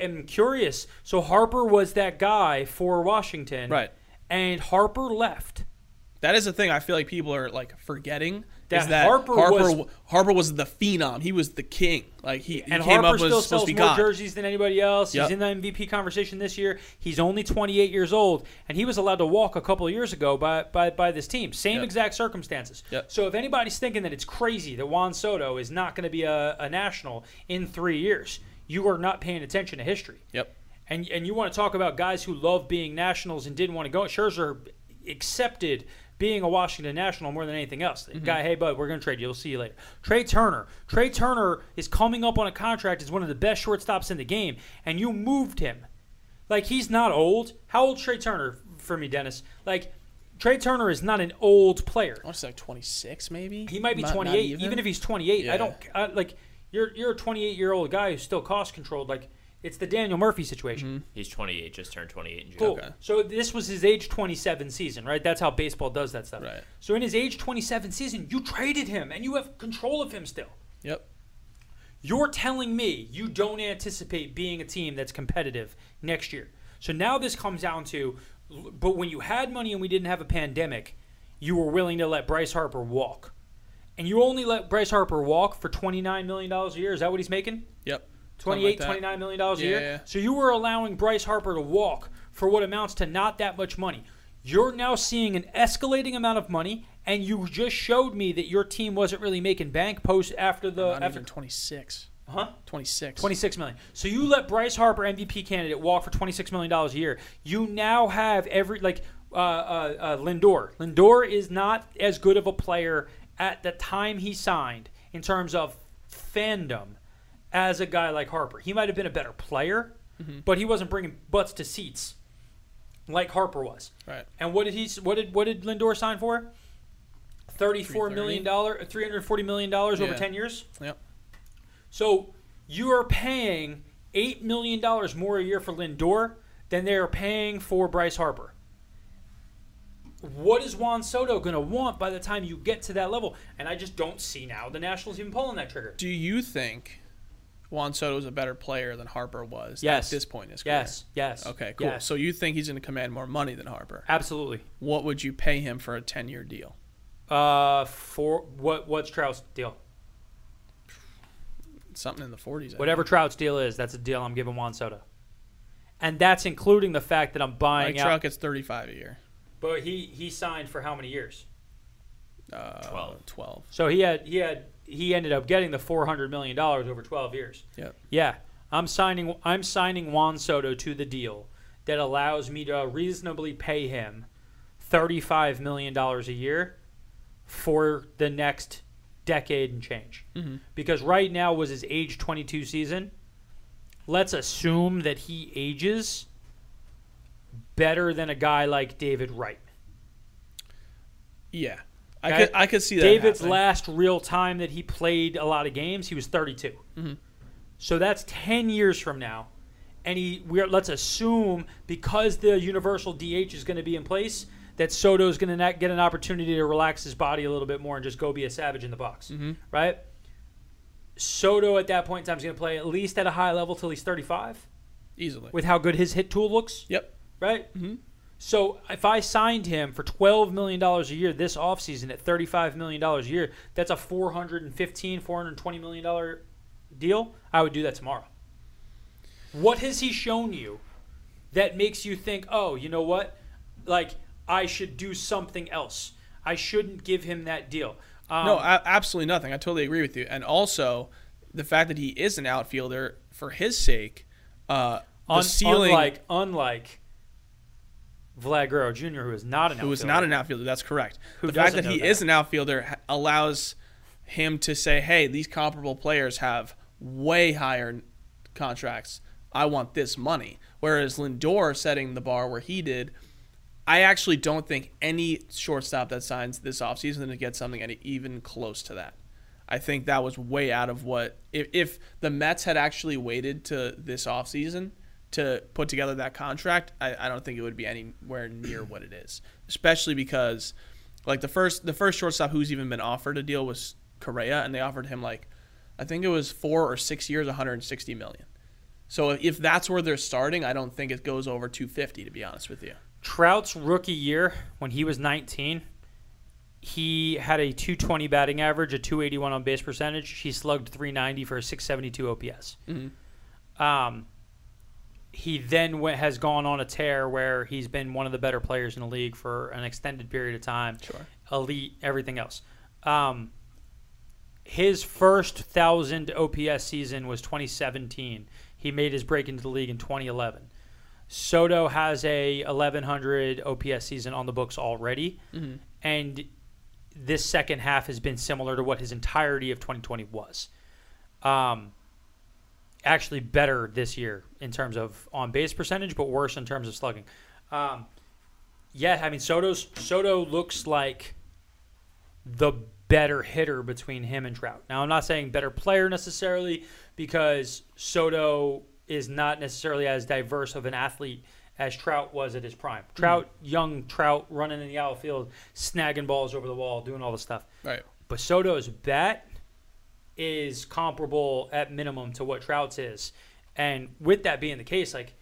am curious. So Harper was that guy for Washington. Right. And Harper left. That is the thing I feel like people are like forgetting. Harper was the phenom. He was the king. Like he came up, was still supposed to be more jerseys than anybody else. Yep. He's in the MVP conversation this year. He's only 28 years old, and he was allowed to walk a couple of years ago by this team. Same exact circumstances. Yep. So if anybody's thinking that it's crazy that Juan Soto is not going to be a national in 3 years, you are not paying attention to history. Yep. And you want to talk about guys who love being nationals and didn't want to go. Scherzer accepted being a Washington National more than anything else. Mm-hmm. Guy, hey, bud, we're going to trade you. We'll see you later. Trey Turner. Trey Turner is coming up on a contract as one of the best shortstops in the game, and you moved him. Like, he's not old. How old is Trey Turner for me, Dennis? Like, Trey Turner is not an old player. I want to say like 26 maybe. He might be 28. Even if he's 28, yeah. You're a 28-year-old guy who's still cost-controlled. Like, it's the Daniel Murphy situation. Mm-hmm. He's 28, just turned 28 in June. Cool. Okay. So this was his age 27 season, right? That's how baseball does that stuff. Right. So in his age 27 season, you traded him, and you have control of him still. Yep. You're telling me you don't anticipate being a team that's competitive next year. So now this comes down to, but when you had money and we didn't have a pandemic, you were willing to let Bryce Harper walk. And you only let Bryce Harper walk for $29 million a year. Is that what he's making? Yep. $28, like $29 million a year. Yeah. So you were allowing Bryce Harper to walk for what amounts to not that much money. You're now seeing an escalating amount of money, and you just showed me that your team wasn't really making bank post after the... Not even 26. Huh? 26. $26 million. So you let Bryce Harper, MVP candidate, walk for $26 million a year. You now have every... Like Lindor. Lindor is not as good of a player at the time he signed in terms of fandom as a guy like Harper. He might have been a better player, mm-hmm. but he wasn't bringing butts to seats like Harper was. Right. And what did Lindor sign for? $340 million over 10 years. Yep. So you are paying $8 million more a year for Lindor than they are paying for Bryce Harper. What is Juan Soto going to want by the time you get to that level? And I just don't see now the Nationals even pulling that trigger. Do you think Juan Soto is a better player than Harper was at this point in his career? Yes. Okay, cool. Yes. So you think he's going to command more money than Harper? Absolutely. What would you pay him for a 10-year deal? What's Trout's deal? Something in the 40s. I think. Trout's deal is, that's a deal I'm giving Juan Soto. And that's including the fact that I'm buying out. Trout gets $35 a year. But he signed for how many years? 12. So he ended up getting the $400 million over 12 years. Yep. Yeah. I'm signing Juan Soto to the deal that allows me to reasonably pay him $35 million a year for the next decade and change. Mm-hmm. Because right now was his age 22 season. Let's assume that he ages better than a guy like David Wright. Yeah. I could see that. David's last real time that he played a lot of games, he was 32. Mm-hmm. So that's 10 years from now. And let's assume, because the universal DH is going to be in place, that Soto's going to get an opportunity to relax his body a little bit more and just go be a savage in the box. Mm-hmm. Right? Soto at that point in time is going to play at least at a high level till he's 35. Easily. With how good his hit tool looks. Yep. Right? Mm-hmm. So if I signed him for $12 million a year this offseason at $35 million a year, that's a $415, $420 million deal. I would do that tomorrow. What has he shown you that makes you think, oh, you know what? Like, I should do something else. I shouldn't give him that deal. Absolutely nothing. I totally agree with you. And also, the fact that he is an outfielder, for his sake, unlike Vlad Guerrero Jr., who is not an outfielder. Who is not an outfielder, that's correct. The fact that he is an outfielder allows him to say, hey, these comparable players have way higher contracts. I want this money. Whereas Lindor setting the bar where he did, I actually don't think any shortstop that signs this offseason to get something even close to that. I think that was way out of what – if the Mets had actually waited to this offseason – to put together that contract, I don't think it would be anywhere near what it is, especially because like the first shortstop who's even been offered a deal was Correa, and they offered him like I think it was 4 or 6 years, $160 million. So if that's where they're starting, I don't think it goes over 250, to be honest with you. Trout's rookie year, when he was 19, he had a 220 batting average, a 281 on base percentage. He slugged 390 for a 672 OPS. Mm-hmm. He then has gone on a tear where he's been one of the better players in the league for an extended period of time. Sure. Elite, everything else. His first 1,000 OPS season was 2017. He made his break into the league in 2011. Soto has a 1,100 OPS season on the books already. Mm-hmm. And this second half has been similar to what his entirety of 2020 was. Actually better this year in terms of on-base percentage, but worse in terms of slugging. Soto looks like the better hitter between him and Trout. Now, I'm not saying better player necessarily because Soto is not necessarily as diverse of an athlete as Trout was at his prime. Trout, young Trout, running in the outfield, snagging balls over the wall, doing all this stuff. Right. But Soto's bat is comparable at minimum to what Trout's is. And with that being the case, like,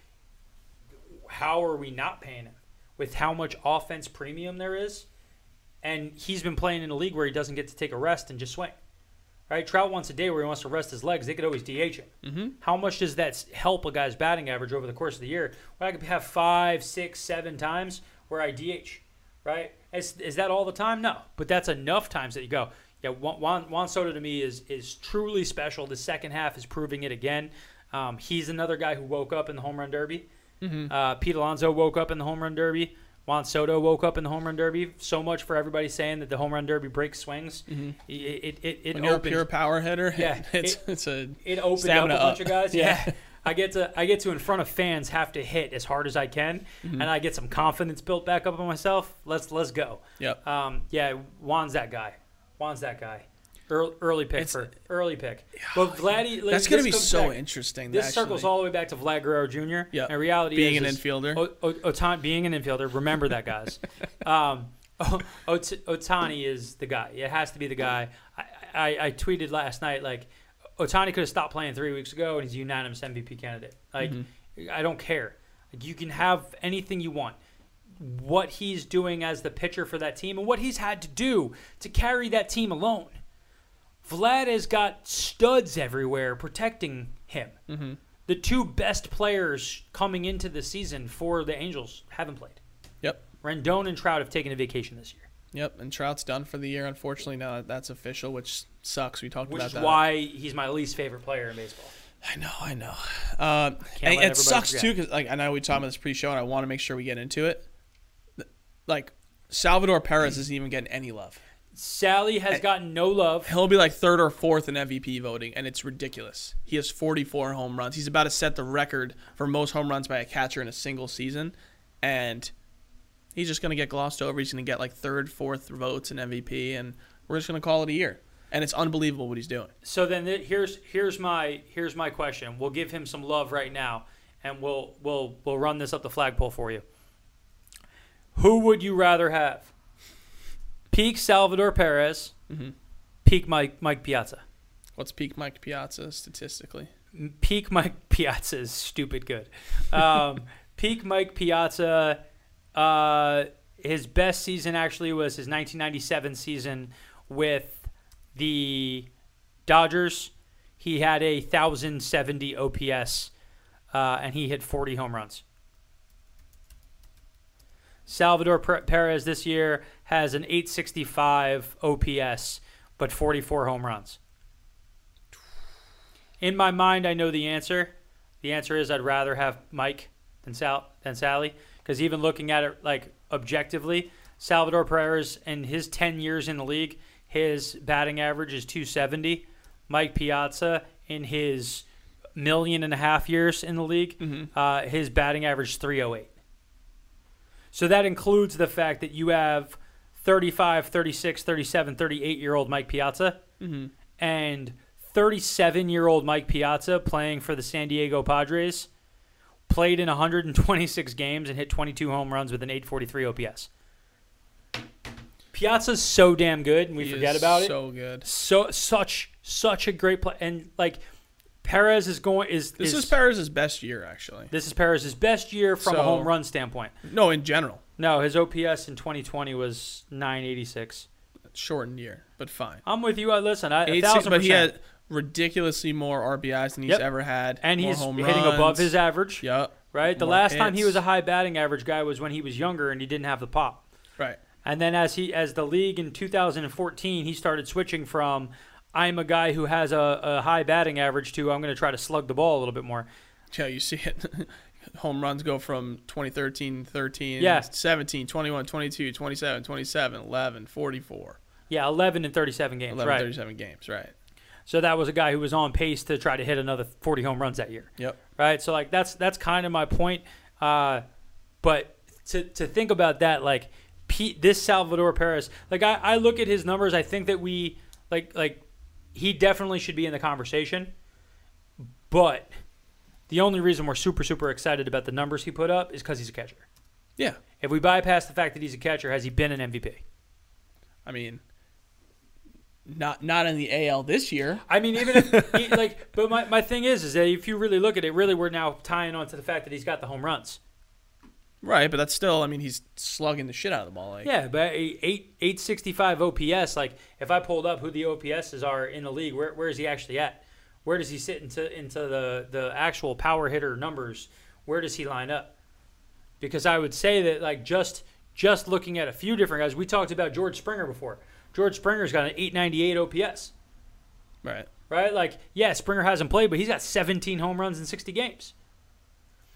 how are we not paying him? With how much offense premium there is, and he's been playing in a league where he doesn't get to take a rest and just swing. Right? Trout wants a day where he wants to rest his legs. They could always DH him. Mm-hmm. How much does that help a guy's batting average over the course of the year? Well, I could have 5, 6, 7 times where I DH, right? Is that all the time? No. But that's enough times that you go, yeah, Juan Soto to me is truly special. The second half is proving it again. He's another guy who woke up in the Home Run Derby. Mm-hmm. Pete Alonso woke up in the Home Run Derby. Juan Soto woke up in the Home Run Derby. So much for everybody saying that the Home Run Derby breaks swings. Mm-hmm. When you're opened, a pure power hitter, yeah, it opened up a bunch of guys. Yeah. I get to in front of fans have to hit as hard as I can, mm-hmm. and I get some confidence built back up on myself. Let's go. Yep. Juan's that guy. Early pick. But Vladdy, that's going to be so interesting. This circles all the way back to Vlad Guerrero Jr. Yeah, and reality being an infielder. Otani being an infielder. Remember that, guys. Otani is the guy. It has to be the guy. I tweeted last night like Otani could have stopped playing 3 weeks ago, and he's a unanimous MVP candidate. Like mm-hmm. I don't care. Like, you can have anything you want. What he's doing as the pitcher for that team and what he's had to do to carry that team alone. Vlad has got studs everywhere protecting him. Mm-hmm. The two best players coming into the season for the Angels haven't played. Yep. Rendon and Trout have taken a vacation this year. Yep, and Trout's done for the year, unfortunately. Now that's official, which sucks. We talked about that. Which is why he's my least favorite player in baseball. I know. And it sucks, too, because like, I know we talked about this pre-show, and I want to make sure we get into it. Like, Salvador Perez isn't even getting any love. Sally has gotten no love. He'll be like third or fourth in MVP voting, and it's ridiculous. He has 44 home runs. He's about to set the record for most home runs by a catcher in a single season, and he's just going to get glossed over. He's going to get like third, fourth votes in MVP, and we're just going to call it a year. And it's unbelievable what he's doing. So then here's my question. We'll give him some love right now, and we'll run this up the flagpole for you. Who would you rather have? Peak Salvador Perez, mm-hmm. peak Mike Piazza. What's peak Mike Piazza statistically? Peak Mike Piazza is stupid good. Peak Mike Piazza, his best season actually was his 1997 season with the Dodgers. He had a 1,070 OPS, and he hit 40 home runs. Salvador Perez this year has an 865 OPS, but 44 home runs. In my mind, I know the answer. The answer is I'd rather have Mike than Sally, because even looking at it like objectively, Salvador Perez in his 10 years in the league, his batting average is 270. Mike Piazza in his 1.5 million years in the league, mm-hmm. His batting average is 308. So that includes the fact that you have 35, 36, 37, 38-year-old Mike Piazza mm-hmm. and 37-year-old Mike Piazza playing for the San Diego Padres played in 126 games and hit 22 home runs with an 843 OPS. Piazza's so damn good, and we forget about it. So good. Such a great play. And, like, Perez is going... This is Perez's best year, actually. This is Perez's best year from a home run standpoint. No, in general. No, his OPS in 2020 was 986. Shortened year, but fine. I'm with you. Listen, 1,000%. But he had ridiculously more RBIs than he's ever had. And more he's home hitting runs. Above his average. Yep. Right? The last time he was a high batting average guy was when he was younger and he didn't have the pop. Right. And then as the league in 2014, he started switching from I'm a guy who has a high batting average to I'm going to try to slug the ball a little bit more. Yeah, you see it. Home runs go from 2013, 13, 17, 21, 22, 27, 27, 11, 44. Yeah, 11 and 37 games, 11, right. 37 games, right. So that was a guy who was on pace to try to hit another 40 home runs that year. Yep. Right? So, like, that's kind of my point. But to think about that, like, this Salvador Perez, like, I look at his numbers. I think that we, like he definitely should be in the conversation. But the only reason we're super, super excited about the numbers he put up is because he's a catcher. Yeah. If we bypass the fact that he's a catcher, has he been an MVP? I mean, not in the AL this year. I mean, even if, like, but my thing is that if you really look at it, really we're now tying on to the fact that he's got the home runs. Right, but that's still, I mean, he's slugging the shit out of the ball. Like. Yeah, but 865 OPS, like, if I pulled up who the OPSs are in the league, where is he actually at? Where does he sit into the actual power hitter numbers? Where does he line up? Because I would say that, like, just looking at a few different guys, we talked about George Springer before. George Springer's got an 898 OPS. Right. Right? Like, yeah, Springer hasn't played, but he's got 17 home runs in 60 games.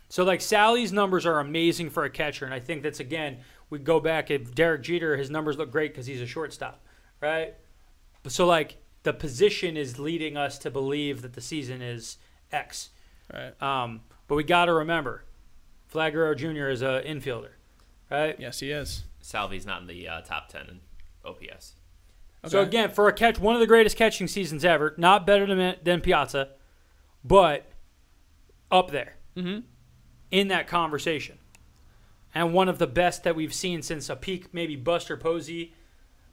So, like, Sally's numbers are amazing for a catcher, and I think that's, again, we go back at Derek Jeter, his numbers look great because he's a shortstop. Right? So, like, the position is leading us to believe that the season is X. Right. But we got to remember, Vlad Guerrero Jr. is an infielder, right? Yes, he is. Salvi's not in the top 10 in OPS. Okay. So, again, for a catch, one of the greatest catching seasons ever, not better than Piazza, but up there in that conversation. And one of the best that we've seen since a peak, maybe Buster Posey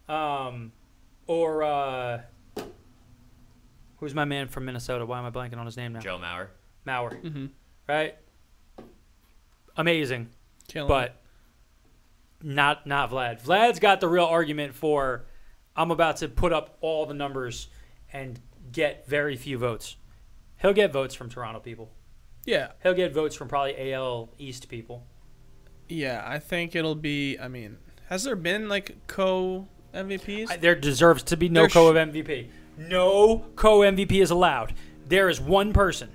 or... who's my man from Minnesota? Why am I blanking on his name now? Joe Mauer. Right? Amazing. Killing but him. Not Vlad. Vlad's got the real argument for I'm about to put up all the numbers and get very few votes. He'll get votes from Toronto people. Yeah. He'll get votes from probably AL East people. Yeah, I think it'll be, I mean, has there been like co-MVPs? There deserves to be no co-MVP. No co-MVP is allowed. There is one person.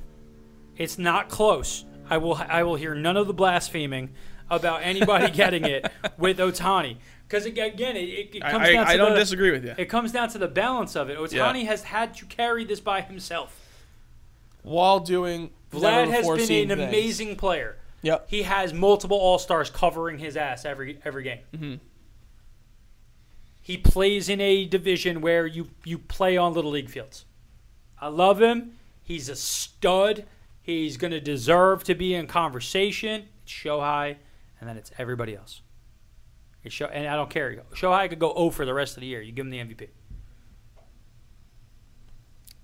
It's not close. I will hear none of the blaspheming about anybody getting it with Ohtani. Because, again, it comes down to I don't disagree with you. It comes down to the balance of it. Ohtani has had to carry this by himself. While doing Vlad has been an amazing player. Yep. He has multiple All-Stars covering his ass every game. Mm-hmm. He plays in a division where you play on Little League fields. I love him. He's a stud. He's going to deserve to be in conversation. It's Shohei, and then it's everybody else. And I don't care. Shohei could go 0 for the rest of the year. You give him the MVP.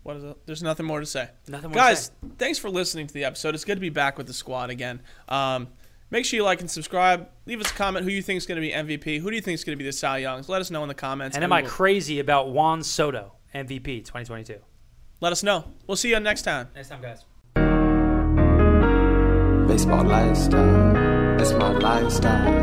What is it? There's nothing more to say. Nothing more to say. Guys, thanks for listening to the episode. It's good to be back with the squad again. Make sure you like and subscribe. Leave us a comment who you think is going to be MVP. Who do you think is going to be the Cy Youngs? Let us know in the comments. And am I crazy about Juan Soto, MVP 2022? Let us know. We'll see you next time. Next time, guys. Baseball lifestyle. It's my lifestyle.